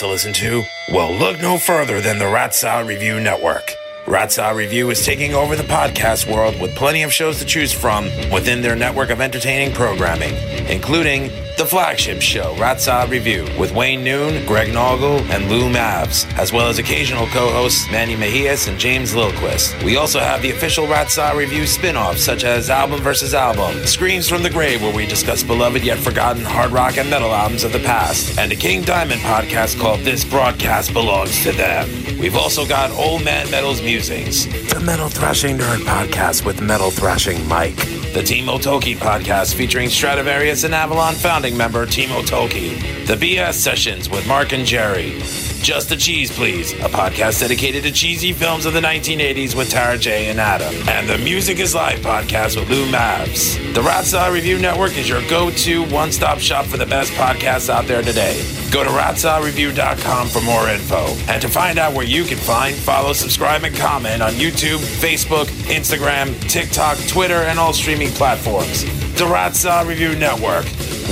to listen to? Well, look no further than the Ratsaw Review Network. Ratsaw Review is taking over the podcast world with plenty of shows to choose from within their network of entertaining programming, including the flagship show, Ratsaw Review, with Wayne Noon, Greg Noggle, and Lou Mavs, as well as occasional co-hosts Manny Mejias and James Lilquist. We also have the official Ratsaw Review spin-offs such as Album vs. Album, Screams from the Grave, where we discuss beloved yet forgotten hard rock and metal albums of the past, and a King Diamond podcast called This Broadcast Belongs to Them. We've also got Old Man Metal's Music, the Metal Thrashing Nerd Podcast with Metal Thrashing Mike, the Team Otoki Podcast featuring Stradivarius and Avalon founding member Team Otoki, the BS Sessions with Mark and Jerry, Just the Cheese Please, a podcast dedicated to cheesy films of the 1980s with Tara J and Adam, and the Music is Live Podcast with Lou Mavs. The Ratsaw Review Network is your go-to one-stop shop for the best podcasts out there today. Go to ratsawreview.com for more info and to find out where you can find, follow, subscribe, and comment on YouTube, Facebook, Instagram, TikTok, Twitter, and all streaming platforms. The Ratsaw Review Network.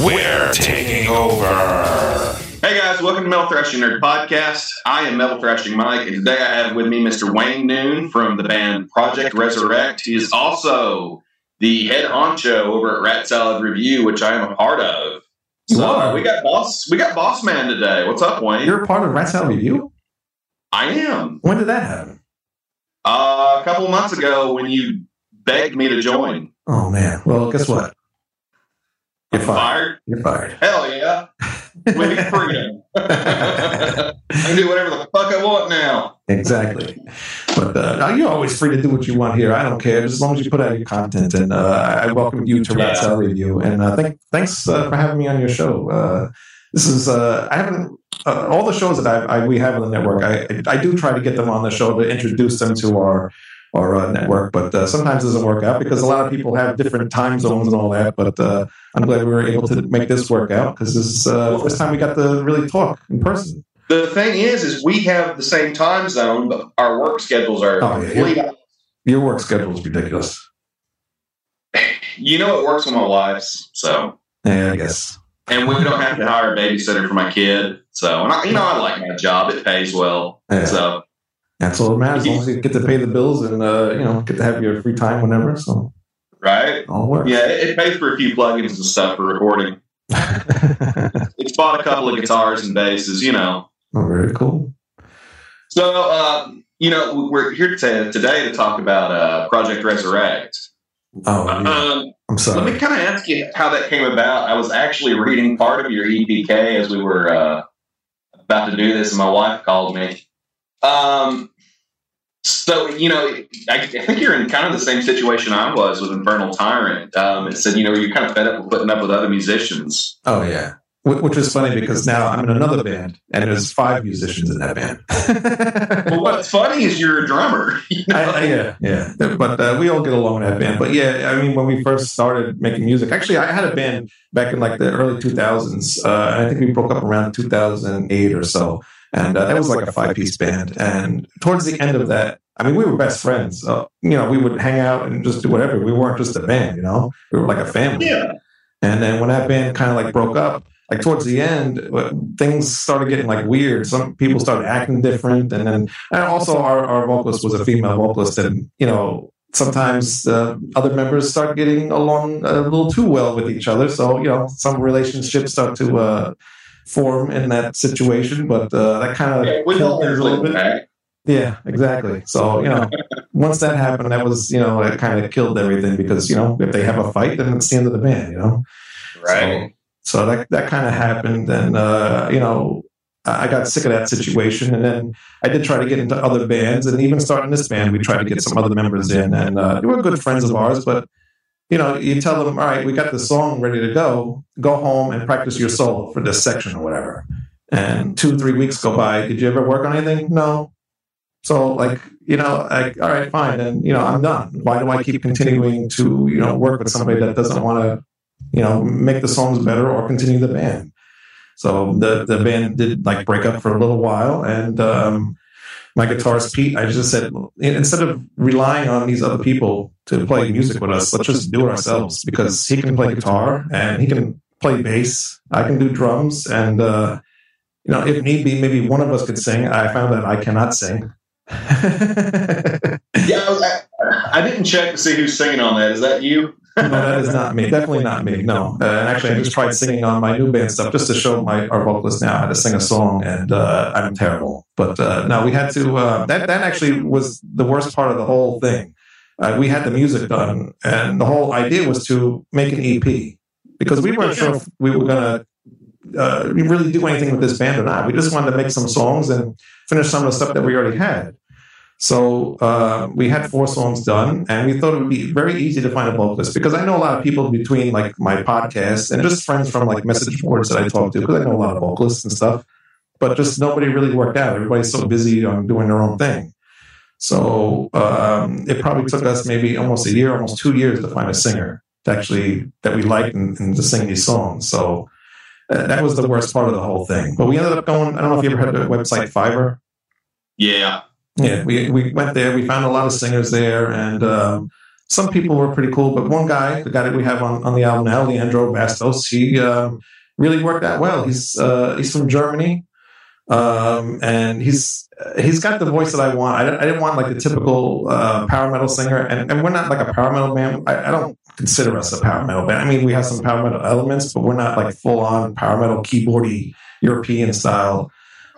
We're taking over. Hey guys, welcome to Metal Thrashing Nerd Podcast. I am Metal Thrashing Mike, and today I have with me Mr. Wayne Noon from the band Project Resurrect. He is also the head honcho over at Ratsaw Review, which I am a part of. So we got boss man today. What's up, Wayne? You're a part of Ratsaw Review? I am. When did that happen? A couple of months ago when you begged me to join. Oh man. Well, guess what? You're fired. You're fired. Hell yeah. Living freedom. I can do whatever the fuck I want now. Exactly. But you're always free to do what you want here. I don't care, as long as you put out your content. And I welcome you to Ratsaw Review. And thanks for having me on your show. This is all the shows that we have on the network. I do try to get them on the show to introduce them to our network, but sometimes it doesn't work out because a lot of people have different time zones and all that, but I'm glad we were able to make this work out because this is the first time we got to really talk in person. The thing is we have the same time zone, but our work schedules are Your work schedule is ridiculous. You know, it works on our lives, so. Yeah, I guess. And we don't have to hire a babysitter for my kid, so. And I like my job. It pays well, so. That's all that matters. As long as you get to pay the bills and get to have your free time whenever. So, right? All works. Yeah, it pays for a few plugins and stuff for recording. It's bought a couple of guitars and basses, you know. Oh, very cool. So, we're here today to talk about Project Resurrect. Oh, yeah. I'm sorry. Let me kind of ask you how that came about. I was actually reading part of your EPK as we were about to do this, and my wife called me. I think you're in kind of the same situation I was with Infernal Tyrant. It said, you're kind of fed up with putting up with other musicians. Oh, yeah. Which is funny because now I'm in another band and there's 5 musicians in that band. Well, what's funny is you're a drummer. But we all get along in that band. But yeah, I mean, when we first started making music, actually, I had a band back in like the early 2000s. And I think we broke up around 2008 or so. And that was like a 5-piece band. And towards the end of that, I mean, we were best friends. We would hang out and just do whatever. We weren't just a band, we were like a family. Yeah. And then when that band kind of like broke up, like towards the end, things started getting like weird. Some people started acting different. And then also our vocalist was a female vocalist. And, sometimes other members start getting along a little too well with each other. So, some relationships start to form in that situation, but that kind of killed things a little bit. Back. Yeah, exactly. So, once that happened, that was, it kind of killed everything because, if they have a fight, then it's the end of the band, Right. So that kind of happened. And, I got sick of that situation. And then I did try to get into other bands. And even starting this band, we tried to get some other members in. And they were good friends of ours, but you tell them, all right, we got the song ready to go. Go home and practice your solo for this section or whatever. And 2-3 weeks go by. Did you ever work on anything? No. So, all right, fine. And, I'm done. Why do I keep continuing to, work with somebody that doesn't want to, make the songs better or continue the band? So the band did, break up for a little while. And my guitarist, Pete, I just said, instead of relying on these other people to play music with us, let's just do it ourselves, because he can play guitar and he can play bass. I can do drums. And, you know, if need be, maybe one of us could sing. I found that I cannot sing. I didn't check to see who's singing on that. Is that you? No, that is not me. Definitely not me. No. And actually, I just tried singing on my new band stuff just to show our vocalist now how to sing a song, and I'm terrible. But no, we had to. That actually was the worst part of the whole thing. We had the music done, and the whole idea was to make an EP because we weren't sure if we were going to really do anything with this band or not. We just wanted to make some songs and finish some of the stuff that we already had. So we had 4 songs done, and we thought it would be very easy to find a vocalist because I know a lot of people between like my podcast and just friends from like message boards that I talk to, because I know a lot of vocalists and stuff, but just nobody really worked out. Everybody's so busy on doing their own thing. So it probably took us maybe almost a year, almost 2 years to find a singer to actually that we liked and to sing these songs. So that was the worst part of the whole thing. But we ended up going, I don't know if you ever heard of the website Fiverr. Yeah. Yeah, we went there. We found a lot of singers there, and some people were pretty cool. But one guy, the guy that we have on the album now, Leandro Bastos, he really worked out well. He's from Germany, and he's got the voice that I want. I didn't want like the typical power metal singer, and we're not like a power metal band. I don't consider us a power metal band. I mean, we have some power metal elements, but we're not like full on power metal keyboardy European style.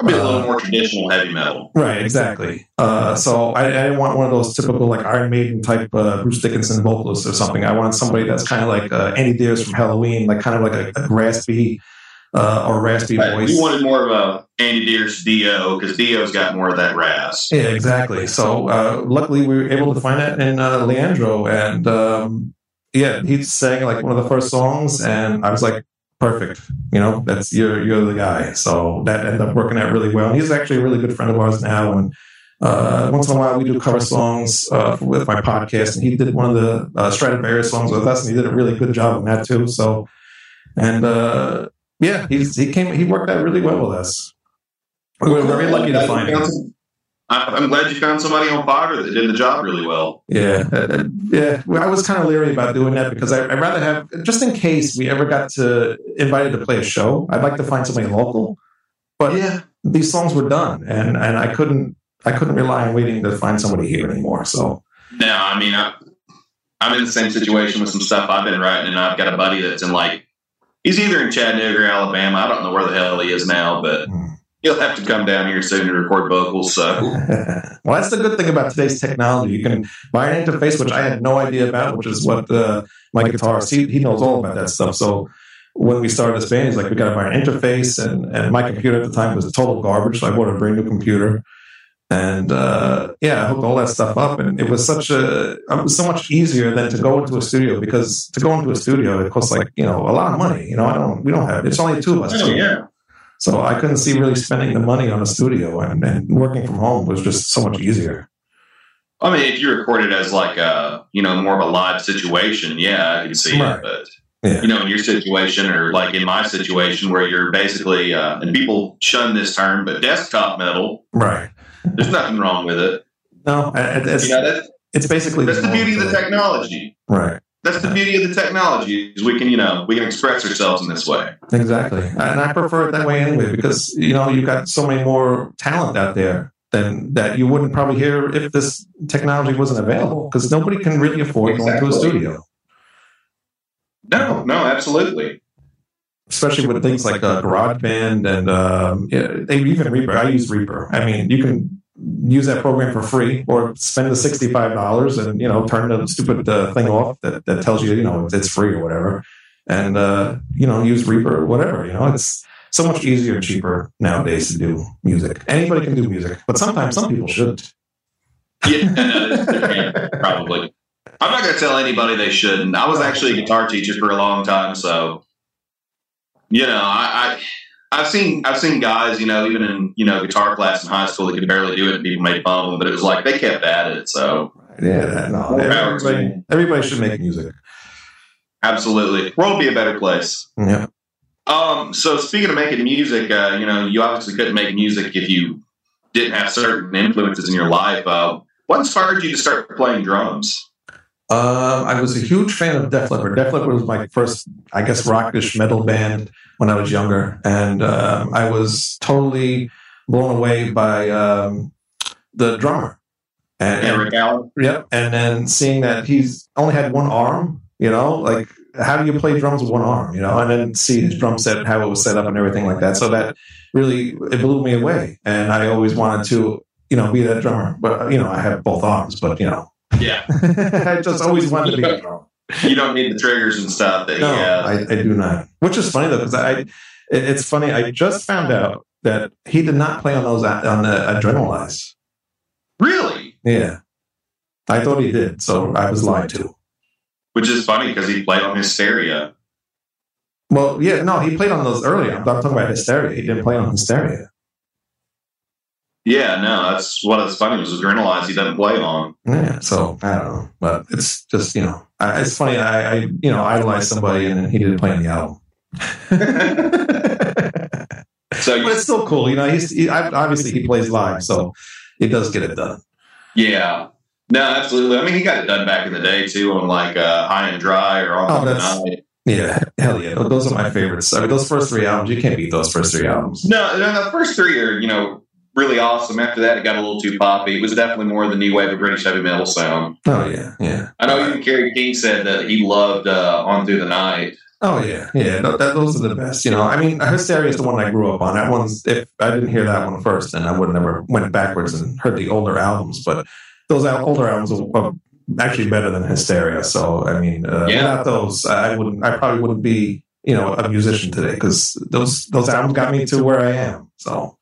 Be a little more traditional heavy metal. Right, exactly. So I didn't want one of those typical like Iron Maiden type Bruce Dickinson vocalists or something. I wanted somebody that's kind of like Andi Deris from Helloween, like kind of like a raspy or raspy voice. We wanted more of a Andi Deris Dio, because Dio's got more of that rasp. Yeah, exactly. So luckily we were able to find that in Leandro, and yeah, he sang like one of the first songs, and I was like, perfect. You know, that's you're the guy. So that ended up working out really well. And he's actually a really good friend of ours now. And once in a while, we do cover songs with my podcast. And he did one of the Stradivarius songs with us, and he did a really good job on that too. So, and yeah, he worked out really well with us. We were very lucky to find him. I'm glad you found somebody on Fiverr that did the job really well. Yeah. Yeah. Well, I was kind of leery about doing that because I'd rather have, just in case we ever got to invited to play a show, I'd like to find somebody local. But yeah, these songs were done, and I couldn't rely on waiting to find somebody here anymore. So now, I mean, I'm in the same situation with some stuff I've been writing, and I've got a buddy that's in like, he's either in Chattanooga or Alabama. I don't know where the hell he is now, but... You'll have to come down here soon to record vocals. So, well, that's the good thing about today's technology. You can buy an interface, which I had no idea about, which is what my guitarist, he knows all about that stuff. So when we started this band, he's like, we got to buy an interface. And my computer at the time was a total garbage. So I bought a brand new computer. And yeah, I hooked all that stuff up. And it was so much easier than to go into a studio, because to go into a studio, it costs like, you know, a lot of money. You know, we don't have, it's only 2 of us. Oh, yeah. So I couldn't see really spending the money on a studio, and working from home was just so much easier. I mean, if you record it as like a, you know, more of a live situation, yeah, I can see right. It. But, yeah. You know, in your situation, or like in my situation where you're basically, and people shun this term, but desktop metal. Right. There's nothing wrong with it. No. It's basically. That's the beauty of the technology. Right. That's the beauty of the technology, is we can express ourselves in this way. Exactly. And I prefer it that way anyway, because, you know, you've got so many more talent out there than that you wouldn't probably hear if this technology wasn't available, because nobody can really afford going to a studio. No, absolutely. Especially with things like GarageBand and even Reaper. I use Reaper. I mean, you can use that program for free, or spend the $65 and, you know, turn the stupid thing off that tells you, you know, it's free or whatever. And, you know, use Reaper or whatever. You know, it's so much easier and cheaper nowadays to do music. Anybody can do music, but sometimes some people shouldn't. Yeah, no, probably. I'm not going to tell anybody they shouldn't. I was actually a guitar teacher for a long time. So, you know, I've seen guys, you know, even in, you know, guitar class in high school, they could barely do it, and people made fun of them, but it was like they kept at it. So yeah, no, everybody should make music. Absolutely, world would be a better place. Yeah. So speaking of making music, you know, you obviously couldn't make music if you didn't have certain influences in your life. What inspired you to start playing drums? I was a huge fan of Def Leppard. Def Leppard was my first, I guess, rockish metal band when I was younger. And I was totally blown away by the drummer. And, Eric Carr. Yep. And then seeing that he's only had one arm, you know, like, how do you play drums with one arm, you know, and then see his drum set, how it was set up and everything like that. So that really, it blew me away. And I always wanted to, you know, be that drummer. But, you know, I have both arms, but, you know. Yeah. I just always wanted to be a drummer. You don't need the triggers and stuff. That, no, yeah. I do not. Which is funny, though, because it's funny. I just found out that he did not play on those, on the Adrenalize. Really? Yeah. I thought he did, so I was lied to. Which is funny because he played on Hysteria. Well, yeah, no, he played on those earlier. I'm talking about Hysteria. He didn't play on Hysteria. Yeah, no, that's what it's funny was Adrenalize he doesn't play on. Yeah, so I don't know, but it's just, you know, it's funny. I you know, idolize somebody and he didn't play on the album. So, but it's still cool, you know. Obviously he plays live, so he does get it done. Yeah. No, absolutely. I mean, he got it done back in the day, too, on, like, High and Dry or On the Night. Yeah, hell yeah. Those are my favorites. I mean, those first three albums, you can't beat those first three albums. No, the first three are, you know, really awesome. After that, it got a little too poppy. It was definitely more of the new wave of British heavy metal sound. Oh, yeah, yeah. I know even Kerry King said that he loved On Through the Night. Oh, yeah, yeah. Those are the best, you know. I mean, Hysteria is the one I grew up on. That one's, if I didn't hear that one first, then I would never went backwards and heard the older albums, but... Those older albums are actually better than Hysteria. So, I mean, without those, I probably wouldn't be, you know, a musician today because those albums got me to where I am. So,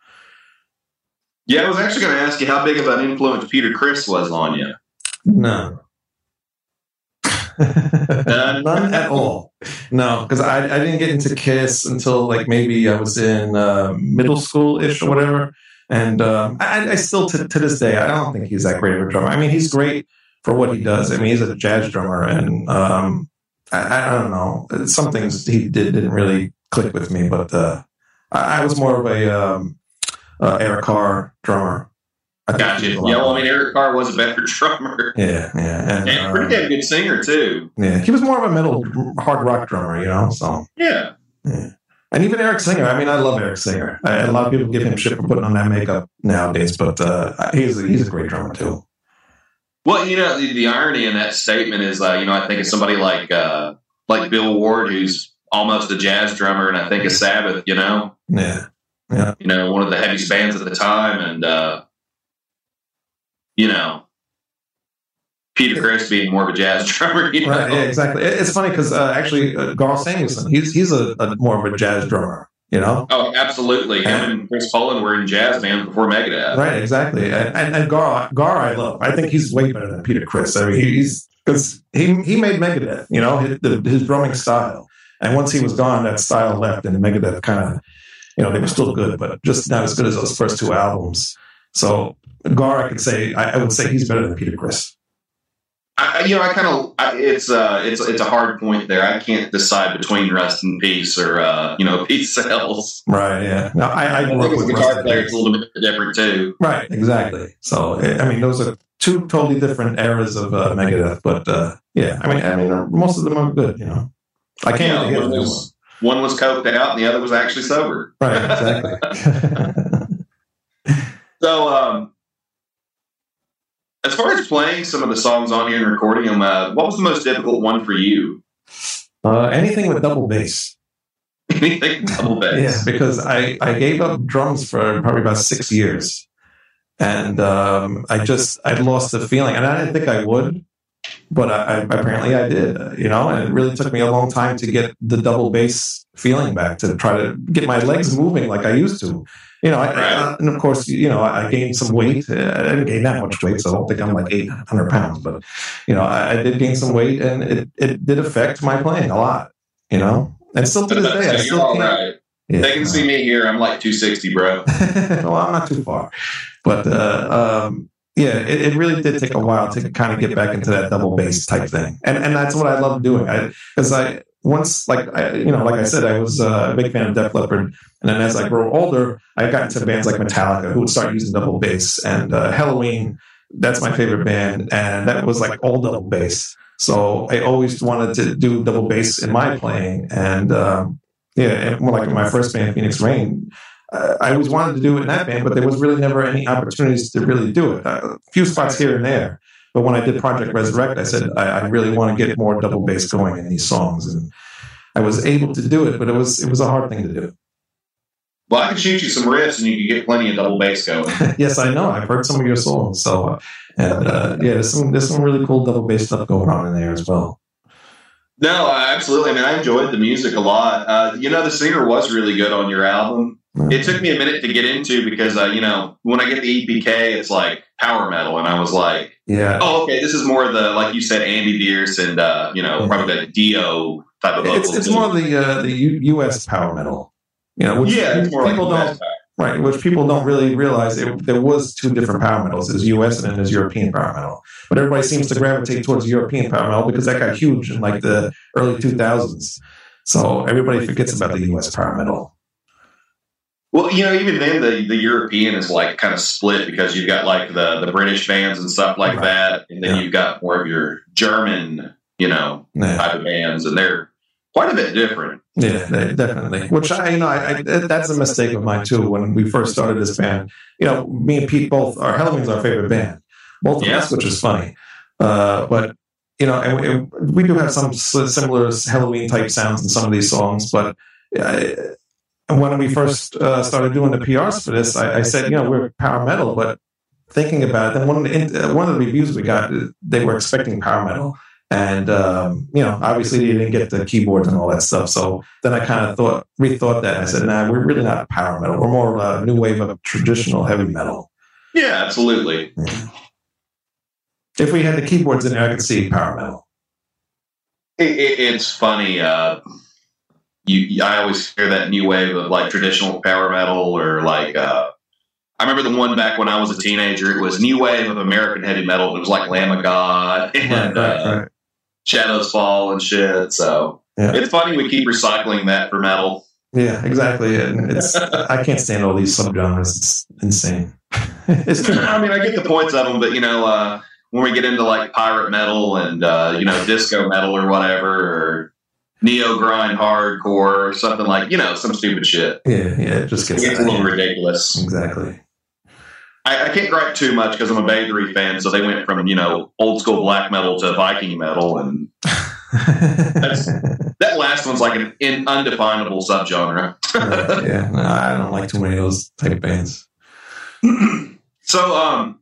yeah, I was actually going to ask you how big of an influence Peter Criss was on you. No. None at all. No, because I didn't get into Kiss until, like, maybe I was in middle school-ish or whatever. And I still, to this day, I don't think he's that great of a drummer. I mean, he's great for what he does. I mean, he's a jazz drummer, and I don't know. Some things he didn't really click with me, but I was more of a Eric Carr drummer. Gotcha. Yeah, well, I mean, Eric Carr was a better drummer. Yeah, yeah. And pretty damn good singer, too. Yeah, he was more of a metal, hard rock drummer, you know? So yeah. Yeah. And even Eric Singer. I mean, I love Eric Singer. A lot of people give him shit for putting on that makeup nowadays, but he's a great drummer, too. Well, you know, the irony in that statement is, you know, I think of somebody like Bill Ward, who's almost a jazz drummer, and I think of Sabbath, you know? Yeah. Yeah. You know, one of the heaviest bands at the time, and, you know... Peter Criss being more of a jazz drummer, you know? Right, yeah, exactly. It's funny because actually, Garth Samuelson, he's more of a jazz drummer, you know. Oh, absolutely. Him and Chris Poland were in jazz bands before Megadeth. Right, exactly. And Gar, I love. I think he's way better than Peter Criss. I mean, because he made Megadeth, you know, his drumming style. And once he was gone, that style left, and Megadeth kind of, you know, they were still good, but just not as good as those first two albums. So Gar, I would say he's better than Peter Criss. It's a hard point there. I can't decide between Rest in Peace or, you know, Peace Sells. Right, yeah. No, I think as a guitar player, it's a little bit different, too. Right, exactly. So, I mean, those are two totally different eras of Megadeth, but, yeah. I mean, most of them are good, you know. I can't really get one was coked out and the other was actually sober. Right, exactly. So, as far as playing some of the songs on here and recording them, what was the most difficult one for you? Anything with double bass. Anything with double bass? Yeah, because I gave up drums for probably about 6 years. And I lost the feeling. And I didn't think I would, but apparently I did, you know. And it really took me a long time to get the double bass feeling back, to try to get my legs moving like I used to. You know, and of course, you know, I gained some weight. I didn't gain that much weight, so I don't think I'm like 800 pounds. But, you know, I did gain some weight, and it did affect my playing a lot, you know. And still to this day, I still can't. Right. Yeah, they can see me here. I'm like 260, bro. Well, I'm not too far. But, yeah, it really did take a while to kind of get back into that double bass type thing. And that's what I love doing. Because, like I said, I was a big fan of Def Leppard. And then as I grow older, I got into bands like Metallica, who would start using double bass. And Helloween, that's my favorite band. And that was like all double bass. So I always wanted to do double bass in my playing. And more like in my first band, Phoenix Rain, I always wanted to do it in that band, but there was really never any opportunities to really do it. A few spots here and there. But when I did Project Resurrect, I said, I really want to get more double bass going in these songs. And I was able to do it, but it was a hard thing to do. Well, I can shoot you some riffs, and you can get plenty of double bass going. Yes, I know. I've heard some of your songs. So, and there's some really cool double bass stuff going on in there as well. No, absolutely. I mean, I enjoyed the music a lot. The singer was really good on your album. Yeah. It took me a minute to get into because, when I get the EPK, it's like power metal. And I was like, okay, this is more of the, like you said, Andi Deris and, probably that Dio type of vocal. It's more the U.S. power metal. Which people don't really realize there was two different power metals. There's U.S. and then there's European power metal. But everybody seems to gravitate towards European power metal because that got huge in like the early 2000s. So everybody forgets about the U.S. power metal. Well, even then the European is like kind of split because you've got like the British bands and stuff like that. And then you've got more of your German, type of bands, and they're quite a bit different. Yeah, definitely. Which I that's a mistake of mine too. When we first started this band, me and Pete both are Helloween's our favorite band, both of us, which is funny. But we do have some similar Helloween type sounds in some of these songs. But when we first started doing the PRs for this, I said, we're power metal. But thinking about it, then one of the reviews we got, they were expecting power metal. And, obviously they didn't get the keyboards and all that stuff. So then I kind of rethought that. And I said, we're really not power metal. We're more of a new wave of traditional heavy metal. Yeah, absolutely. Yeah. If we had the keyboards in there, I could see power metal. It's funny. I always hear that new wave of like traditional power metal or like, I remember the one back when I was a teenager. It was new wave of American heavy metal. It was like Lamb of God and right. Shadows Fall and shit. So It's funny we keep recycling that for metal. Yeah, exactly. And I can't stand all these subgenres. It's insane. I mean, I get the points of them, but when we get into like pirate metal and disco metal or whatever, or neo grind hardcore or something like some stupid shit. Yeah, it just gets a little ridiculous. Exactly. I can't gripe too much because I'm a Bathory fan, so they went from, old school black metal to Viking metal, and that last one's like an undefinable subgenre. No, I don't like too many of those type bands. So, I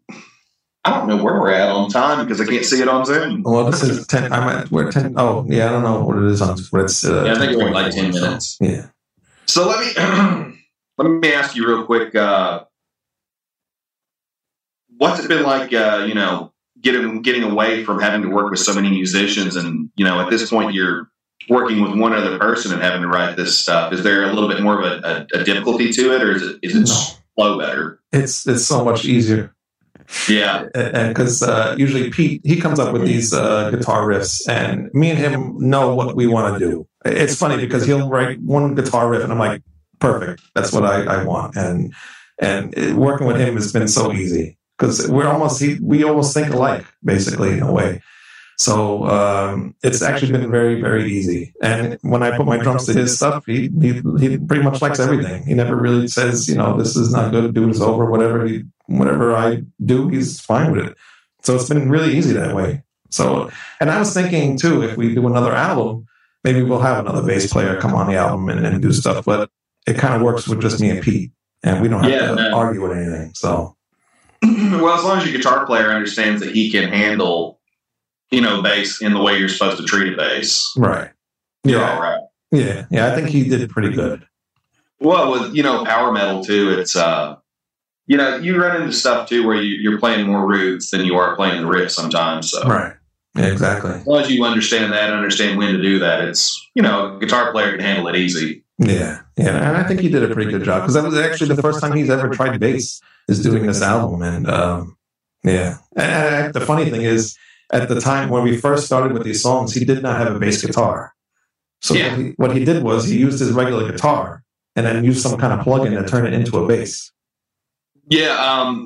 don't know where we're at on time because I can't see it on Zoom. Well, this is 10. We're 10. Oh, yeah, I don't know what it is on Zoom. I think we're like 10 minutes. Yeah. So let me ask you real quick. What's it been like, getting away from having to work with so many musicians and, at this point you're working with one other person and having to write this stuff. Is there a little bit more of a difficulty to it, or is it slow better? It's so much easier. Yeah. And because usually Pete, he comes up with these guitar riffs, and me and him know what we want to do. It's funny because he'll write one guitar riff and I'm like, perfect. That's what I want. And working with him has been so easy because we almost think alike, basically, in a way. So it's actually been very, very easy. And when I put my drums to his stuff, he pretty much likes everything. He never really says, this is not good, do this over, whatever I do, he's fine with it. So it's been really easy that way. So, and I was thinking too, if we do another album, maybe we'll have another bass player come on the album and do stuff, but it kind of works with just me and Pete, and we don't have to argue with anything. So, well, as long as your guitar player understands that he can handle bass in the way you're supposed to treat a bass. Right. Yeah. All right. Yeah. Yeah. I think he did pretty good. Well, with, power metal too, it's, you run into stuff too, where you're playing more roots than you are playing the riff sometimes. So. Right. Yeah, exactly. As long as you understand that and understand when to do that, it's, a guitar player can handle it easy. Yeah. Yeah. And I think he did a pretty good job, because that was actually the first time he's ever tried bass is doing this album. And, And the funny thing is, at the time when we first started with these songs, he did not have a bass guitar. So what he did was he used his regular guitar and then used some kind of plug-in to turn it into a bass. Yeah,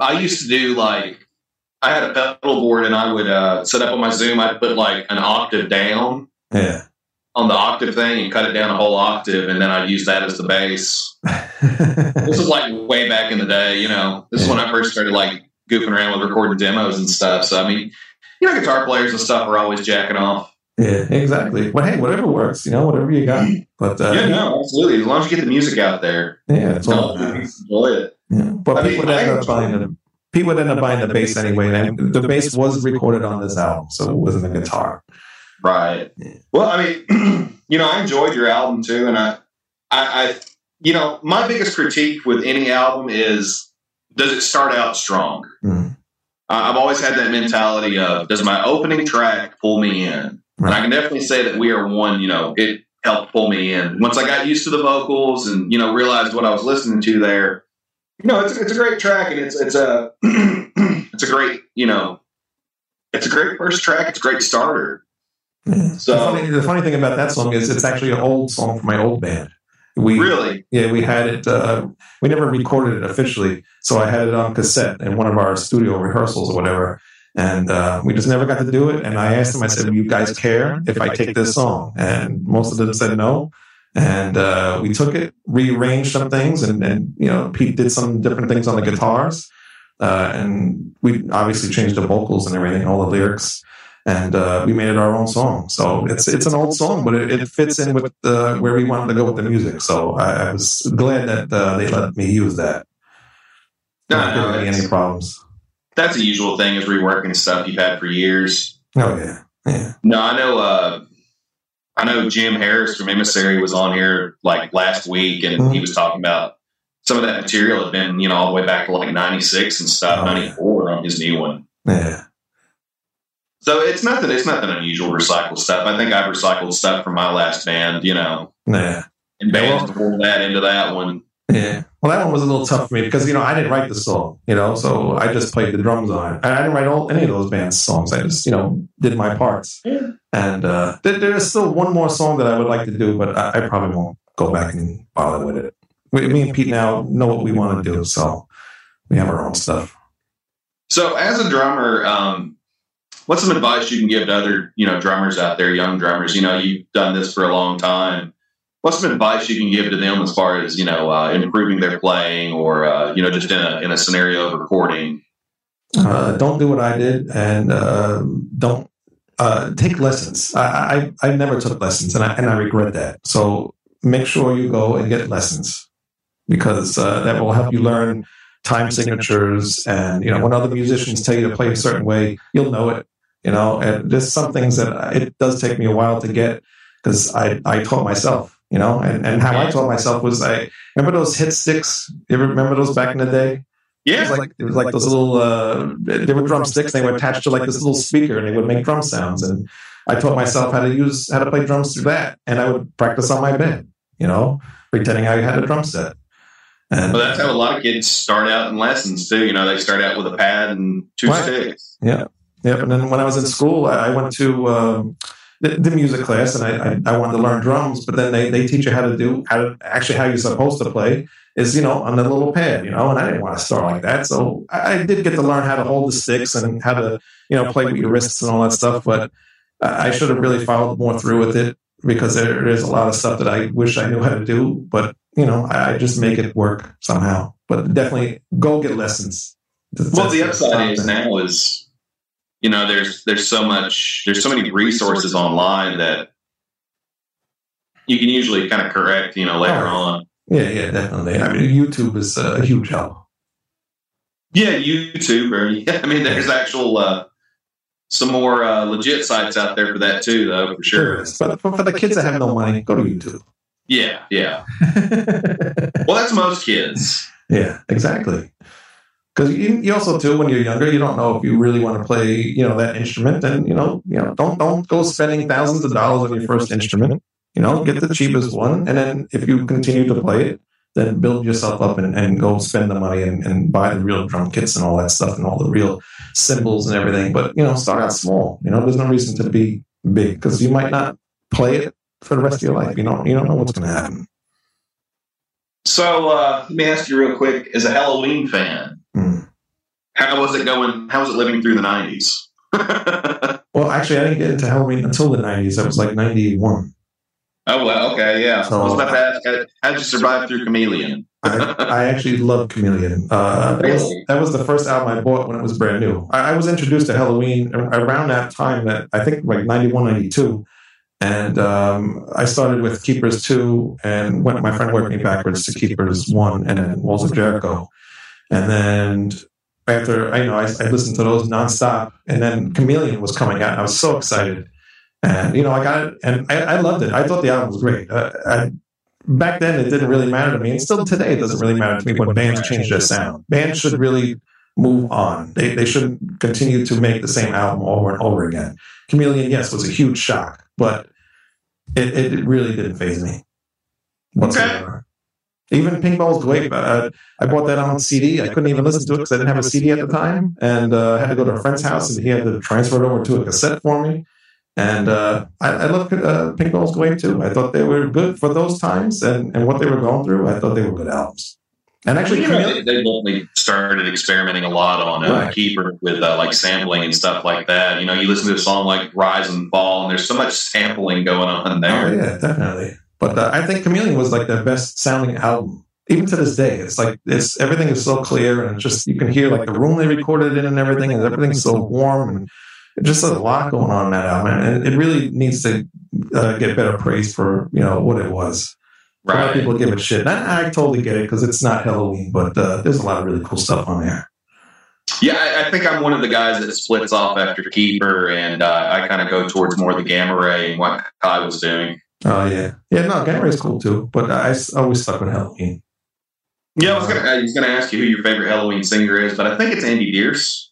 I used to do like I had a pedal board, and I would set up on my Zoom. I'd put like an octave down on the octave thing and cut it down a whole octave, and then I'd use that as the bass. This was like way back in the day, you know. This is when I first started like goofing around with recording demos and stuff. So I mean, you know, guitar players and stuff are always jacking off. Yeah, exactly. But hey, whatever works, you know, whatever you got. But yeah, no, absolutely. As long as you get the music out there, yeah, it's all enjoy it. Yeah. But I people that are buying them. People ended up buying the bass anyway, and the bass was recorded on this album, so it wasn't a guitar. Right. Yeah. Well, I mean, you know, I enjoyed your album too, and I, you know, my biggest critique with any album is, does it start out strong? Mm. I've always had that mentality of, does my opening track pull me in? Right. And I can definitely say that We Are One, you know, it helped pull me in. Once I got used to the vocals and, you know, realized what I was listening to there, you know, it's a great track, and it's a it's a great, you know, it's a great first track. It's a great starter. Yeah. So the funny thing about that song is it's actually an old song from my old band. We had it. We never recorded it officially, so I had it on cassette in one of our studio rehearsals or whatever, and we just never got to do it. And I asked them, I said, "Do you guys care if I take this song?" And most of them said no. And we took it, rearranged some things, and you know, Pete did some different things on the guitars, and we obviously changed the vocals and everything, all the lyrics, and we made it our own song. So it's an old song, but it fits in with where we wanted to go with the music. So I was glad that they let me use that. Not giving me any problems. That's a usual thing, is reworking stuff you've had for years. Oh yeah. No, I know. I know Jim Harris from Emissary was on here like last week, and he was talking about some of that material had been, you know, all the way back to like 96 and stuff, 94 on his new one. Yeah. So it's nothing unusual to recycle stuff. I think I've recycled stuff from my last band, you know. Yeah. And bands before that into that one. Yeah. Well, that one was a little tough for me because, you know, I didn't write the song, you know, so I just played the drums on it. I didn't write any of those band's songs. I just, you know, did my parts. Yeah. And there's still one more song that I would like to do, but I probably won't go back and bother with it. Me and Pete now know what we want to do, so we have our own stuff. So as a drummer, what's some advice you can give to other, you know, drummers out there, young drummers? You know, you've done this for a long time. What's some advice you can give to them as far as, you know, improving their playing or, you know, just in a scenario of recording? Don't do what I did, and don't take lessons. I never took lessons, and I regret that. So make sure you go and get lessons, because that will help you learn time signatures. And, you know, when other musicians tell you to play a certain way, you'll know it, you know. And there's some things that it does take me a while to get, because I taught myself. You know, and how I taught myself was, I remember those hit sticks. You ever remember those back in the day? Yeah. It was like those little, they were drum sticks. They were attached to like this little speaker, and they would make drum sounds. And I taught myself how to play drums through that. And I would practice on my bed, you know, pretending I had a drum set. And well, that's how a lot of kids start out in lessons too. You know, they start out with a pad and two sticks. Yeah. Yeah. And then when I was in school, I went to, the music class, and I wanted to learn drums, but then they teach you how you're supposed to play is, you know, on the little pad, you know, and I didn't want to start like that. So I did get to learn how to hold the sticks and how to, you know, play with your wrists and all that stuff, but I should have really followed more through with it, because there is a lot of stuff that I wish I knew how to do, but, you know, I just make it work somehow. But definitely go get lessons. Well, the upside is now is, you know, there's so many resources online that you can usually kind of correct, you know, later on. Yeah, definitely. I mean, YouTube is a huge help. Yeah, YouTube. I mean, there's actual some more legit sites out there for that too, though, for sure. But for the kids that have no money, go to YouTube. Yeah. Well, that's most kids. Yeah, exactly. Because you also too, when you're younger, you don't know if you really want to play, you know, that instrument, and you know, don't go spending thousands of dollars on your first instrument. You know, get the cheapest one, and then if you continue to play it, then build yourself up and go spend the money and buy the real drum kits and all that stuff and all the real cymbals and everything. But you know, start out small. You know, there's no reason to be big, because you might not play it for the rest of your life. You don't know what's going to happen. So let me ask you real quick: as a Helloween fan. How how was it going? How was it living through the 90s? Well, actually, I didn't get into Helloween until the 90s. I was like 91. Oh, well, okay, yeah. So, I was about to ask, how did you survive through Chameleon? I actually love Chameleon. That was the first album I bought when it was brand new. I was introduced to Helloween around that time, that I think like 91, 92. And I started with Keepers 2, and my friend worked me backwards to Keepers 1 and then Walls of Jericho. And then after, I listened to those nonstop, and then Chameleon was coming out, and I was so excited. And, I got it, and I loved it. I thought the album was great. Back then, it didn't really matter to me, and still today, it doesn't really matter to me when bands change their sound. Bands should really move on. They shouldn't continue to make the same album over and over again. Chameleon, yes, was a huge shock, but it really didn't faze me whatsoever. Okay. Even Pink Ball's Grape, I bought that on CD. I couldn't even listen to it because I didn't have a CD at the time, and I had to go to a friend's house, and he had to transfer it over to a cassette for me. And I love Pink Ball's Grape too. I thought they were good for those times and what they were going through. I thought they were good albums. And actually, they definitely started experimenting a lot on Keeper with like sampling and stuff like that. You listen to a song like Rise and Fall, and there's so much sampling going on there. Oh, yeah, definitely. But I think Chameleon was like their best sounding album. Even to this day, it's like everything is so clear, and just you can hear like the room they recorded in and everything, and everything's so warm, and just a lot going on in that album, and it really needs to get better praise for what it was. Right. A lot of people give it shit. And I totally get it because it's not Helloween, but there's a lot of really cool stuff on there. Yeah, I think I'm one of the guys that splits off after Keeper, and I kind of go towards more the Gamma Ray and what Kai was doing. Oh, yeah. Yeah, no, Gamma Ray's cool too, but I always stuck with Helloween. Yeah, I was going to ask you who your favorite Helloween singer is, but I think it's Andi Deris.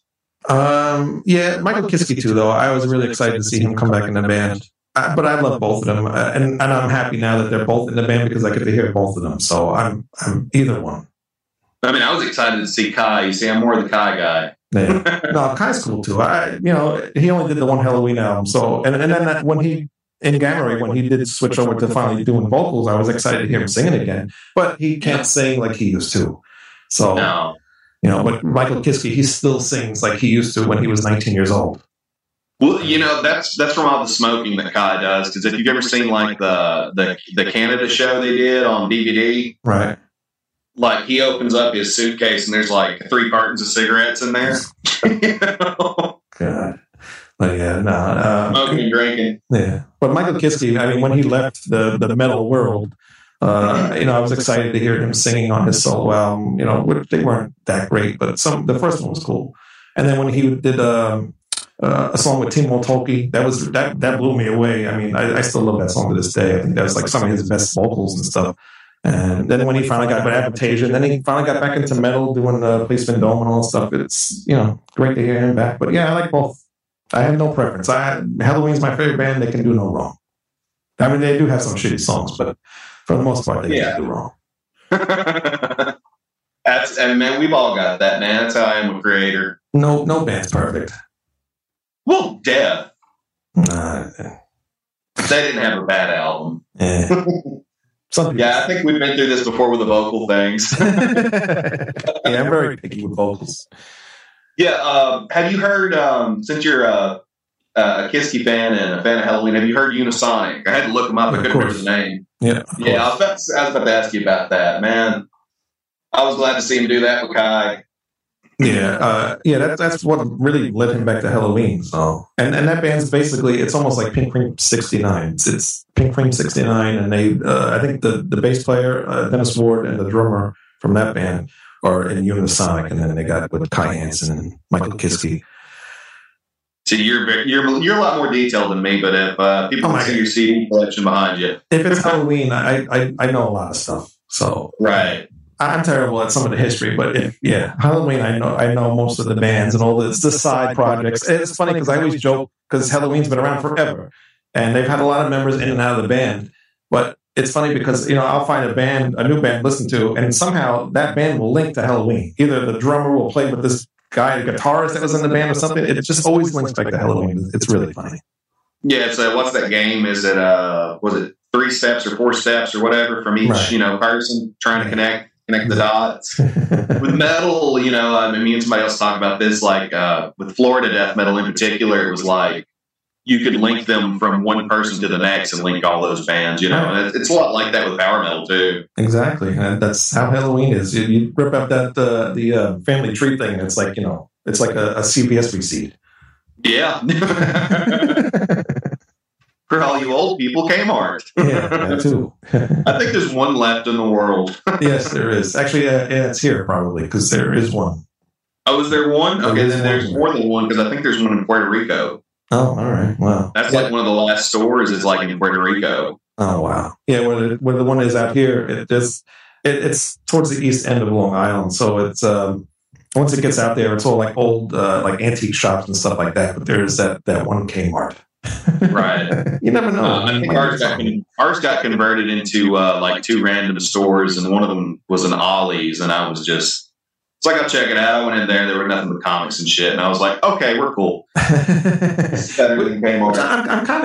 Yeah, Michael Kiske too, though. I was really excited to see him come back in the band. But I love both of them, and I'm happy now that they're both in the band because I get to hear both of them. So I'm either one. I mean, I was excited to see Kai. You see, I'm more the Kai guy. Yeah. No, Kai's cool too. He only did the one Helloween album. So and then when he in Gamma Ray, when he did switch over to finally doing vocals, I was excited to hear him singing again. But he can't sing like he used to. So no. But Michael Kiske, he still sings like he used to when he was 19 years old. Well, that's from all the smoking that Kai does. Because if you've ever seen like the Canada show they did on DVD, right? Like he opens up his suitcase and there's like 3 cartons of cigarettes in there. God, but yeah, no, smoking, drinking, yeah. But Michael Kiske, I mean, when he left the metal world, I was excited to hear him singing on his solo album. Which they weren't that great, but the first one was cool. And then when he did a song with Timo Tolki, that blew me away. I mean, I still love that song to this day. I think that's like some of his best vocals and stuff. And then when he finally got Aptasia, then he finally got back into metal doing the Policeman Dome and all stuff. It's great to hear him back. But yeah, I like both. I have no preference. Helloween's my favorite band. They can do no wrong. I mean, they do have some shitty songs, but for the most part, they can do wrong. Man, we've all got that, man. That's how I am a creator. No band's perfect. Well, Death. They didn't have a bad album. Yeah. I think we've been through this before with the vocal things. Yeah, I'm very picky with vocals. Yeah. Have you heard, since you're a Kiske fan and a fan of Helloween, have you heard Unisonic? I had to look them up. I couldn't remember the name. Yeah. Yeah. I was about to ask you about that, man. I was glad to see him do that with Kai. Yeah, that's what really led him back to Helloween. So, and that band's basically, it's almost like Pink Cream 69. It's Pink Cream 69, and they I think the bass player Dennis Ward and the drummer from that band are in Unisonic, and then they got with Kai Hansen and Michael Kiske. So you're a lot more detailed than me, but if people can see your CD collection behind you, if it's Helloween, I know a lot of stuff. So right. I'm terrible at some of the history, but Helloween, I know most of the bands and all the side projects. It's funny because I always joke because Helloween's been around forever, and they've had a lot of members in and out of the band. But it's funny because I'll find a new band to listen to, and somehow that band will link to Helloween. Either the drummer will play with this guy, the guitarist that was in the band, or something. It just always links back to Helloween. It's really funny. Yeah, so what's that game? Is it was it 3 steps or 4 steps or whatever from each person trying to connect? connect the dots. With metal, you know, I mean, me and somebody else talk about this, like with Florida death metal in particular, it was like you could link them from one person to the next and link all those bands, you know. And it's a lot like that with power metal, too. Exactly. And that's how Helloween is. You rip up that the family tree thing, and it's like, you know, it's like a CPS receipt. Yeah. For all you old people, Kmart. Yeah, that too. I think there's one left in the world. Yes, there is. Actually, yeah, it's here probably, because there is one. Oh, is there one? Okay, then there's more than one, because I think there's one in Puerto Rico. Oh, all right. Wow. That's like one of the last stores is like in Puerto Rico. Oh, wow. Yeah, where the one is out here, it's towards the east end of Long Island. So it's once it gets out there, it's all like old like antique shops and stuff like that. But there's that one Kmart. Right. You never know. I think ours got converted into like two random stores, and one of them was an Ollie's, and I was just... It's like, I'll check it out. I went in there. There were nothing but comics and shit. And I was like, okay, we're cool. I'm kind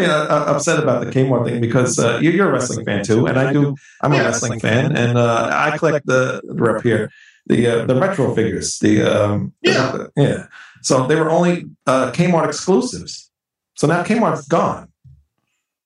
of upset about the Kmart thing because you're a wrestling fan too. And I'm a wrestling fan. And I collect the up here, the retro figures. Yeah. So they were only Kmart exclusives. So now Kmart's gone.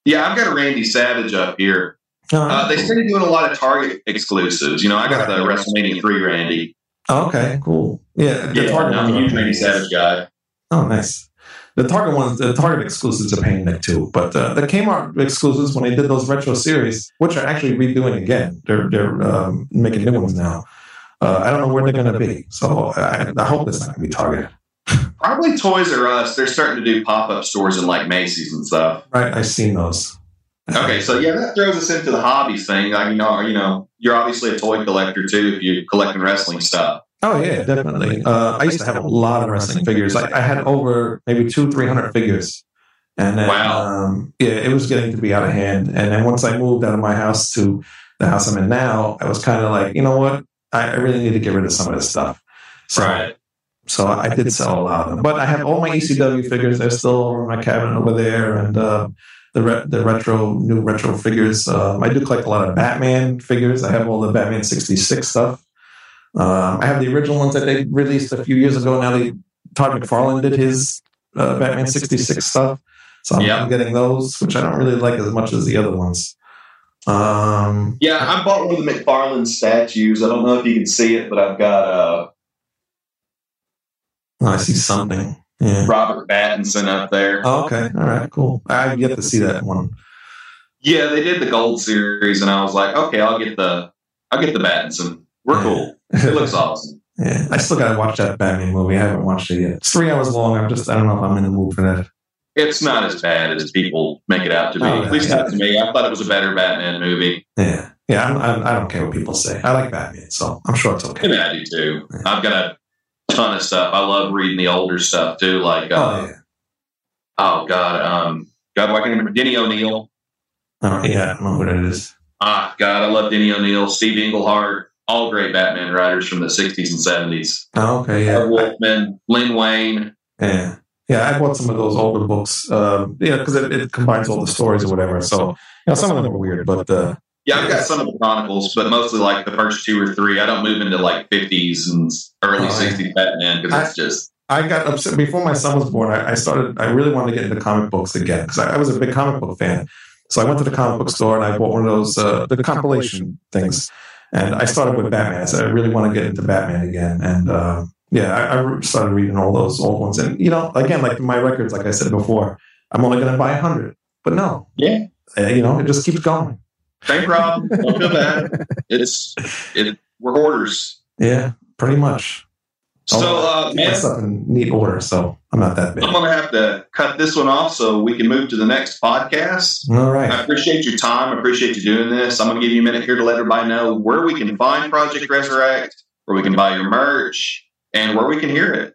Yeah, I've got a Randy Savage up here. They started doing a lot of Target exclusives. You know, I got the WrestleMania 3 Randy. Okay, cool. Yeah, I'm a huge Randy Savage guy. Oh, nice. The Target exclusives are paying that too, but the Kmart exclusives, when they did those retro series, which are actually redoing again, they're making new ones now. I don't know where they're going to be, so I hope it's not going to be Target. Probably Toys R Us. They're starting to do pop-up stores in like Macy's and stuff. Right, I've seen those. Okay, so yeah, that throws us into the hobbies thing. I mean, you know, you're obviously a toy collector too if you're collecting wrestling stuff. Oh yeah, definitely. I used to have a lot of wrestling figures. I had over maybe 200-300 figures, and then, wow, yeah, it was getting to be out of hand. And then once I moved out of my house to the house I'm in now, I was kind of like, you know what, I really need to get rid of some of this stuff. So, right. So I did sell a lot of them, but I have all my ECW figures. They're still over in my cabinet over there, and the new retro figures. I do collect a lot of Batman figures. I have all the Batman 66 stuff. I have the original ones that they released a few years ago. Now Todd McFarlane did his Batman 66 stuff, so I'm getting those, which I don't really like as much as the other ones. Yeah, I bought one of the McFarlane statues. I don't know if you can see it, but I've got I see something. Yeah. Robert Pattinson up there. Oh, okay. All right, cool. I get to see that one. Yeah, they did the Gold series, and I was like, okay, I'll get the Pattinson. We're cool. It looks awesome. Yeah, I still got to watch that Batman movie. I haven't watched it yet. It's 3 hours long. I don't know if I'm in the mood for that. It's not as bad as people make it out to be. At least not to me. I thought it was a better Batman movie. Yeah, yeah. I don't care what people say. I like Batman, so I'm sure it's okay. And I do too. Yeah. I've got a ton of stuff. I love reading the older stuff too, like I can remember Denny O'Neil. Oh yeah, I don't know what it is. Ah, God, I love Denny O'Neil, Steve Englehart, all great Batman writers from the 60s and 70s. Oh, okay, yeah. Wolfman, Lynn Wayne. Yeah, yeah. I bought some of those older books, because it combines all the stories or whatever. So, you know, some of them are weird, but yeah, I've got some of the Chronicles, but mostly like the first 2 or 3. I don't move into like 50s and early 60s Batman because it's just... I got upset. Before my son was born, I really wanted to get into comic books again because I was a big comic book fan. So I went to the comic book store and I bought one of those, the compilation things. And I started with Batman. So I really want to get into Batman again. And I started reading all those old ones. And, you know, again, like my records, like I said before, I'm only going to buy 100. But no. Yeah. You know, it just keeps going. Same problem. Don't feel bad. We're hoarders. Yeah, pretty much. So, man, stuff in neat order. So I'm not that big. I'm gonna have to cut this one off so we can move to the next podcast. All right. I appreciate your time. I appreciate you doing this. I'm gonna give you a minute here to let everybody know where we can find Project Resurrect, where we can buy your merch, and where we can hear it.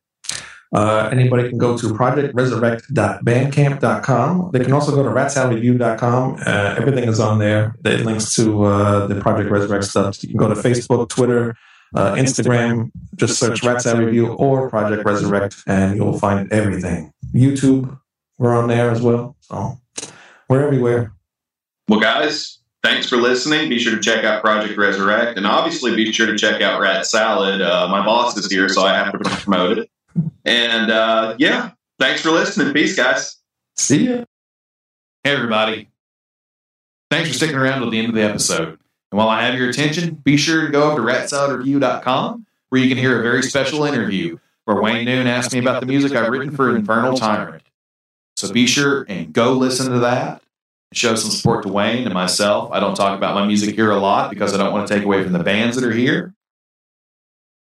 Anybody can go to projectresurrect.bandcamp.com. They can also go to ratsawreview.com. Everything is on there. It links to the Project Resurrect stuff. You can go to Facebook, Twitter, Instagram. Just search Ratsaw Review or Project Resurrect, and you'll find everything. YouTube, we're on there as well. So we're everywhere. Well, guys, Thanks for listening. Be sure to check out Project Resurrect, and obviously be sure to check out Rat Salad. My boss is here, so I have to promote it. And yeah, thanks for listening. Peace, guys. See ya. Hey, everybody. Thanks for sticking around till the end of the episode. And while I have your attention, be sure to go over to ratsaladreview.com, where you can hear a very special interview where Wayne Noon asked me about the music I've written for Infernal Tyrant. So be sure and go listen to that. Show some support to Wayne and myself. I don't talk about my music here a lot because I don't want to take away from the bands that are here.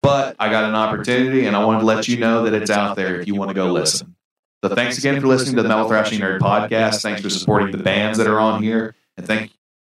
But I got an opportunity, and I wanted to let you know that it's out there if you want to go listen. So thanks again for listening to the Metal Thrashing Nerd Podcast. Thanks for supporting the bands that are on here. And thank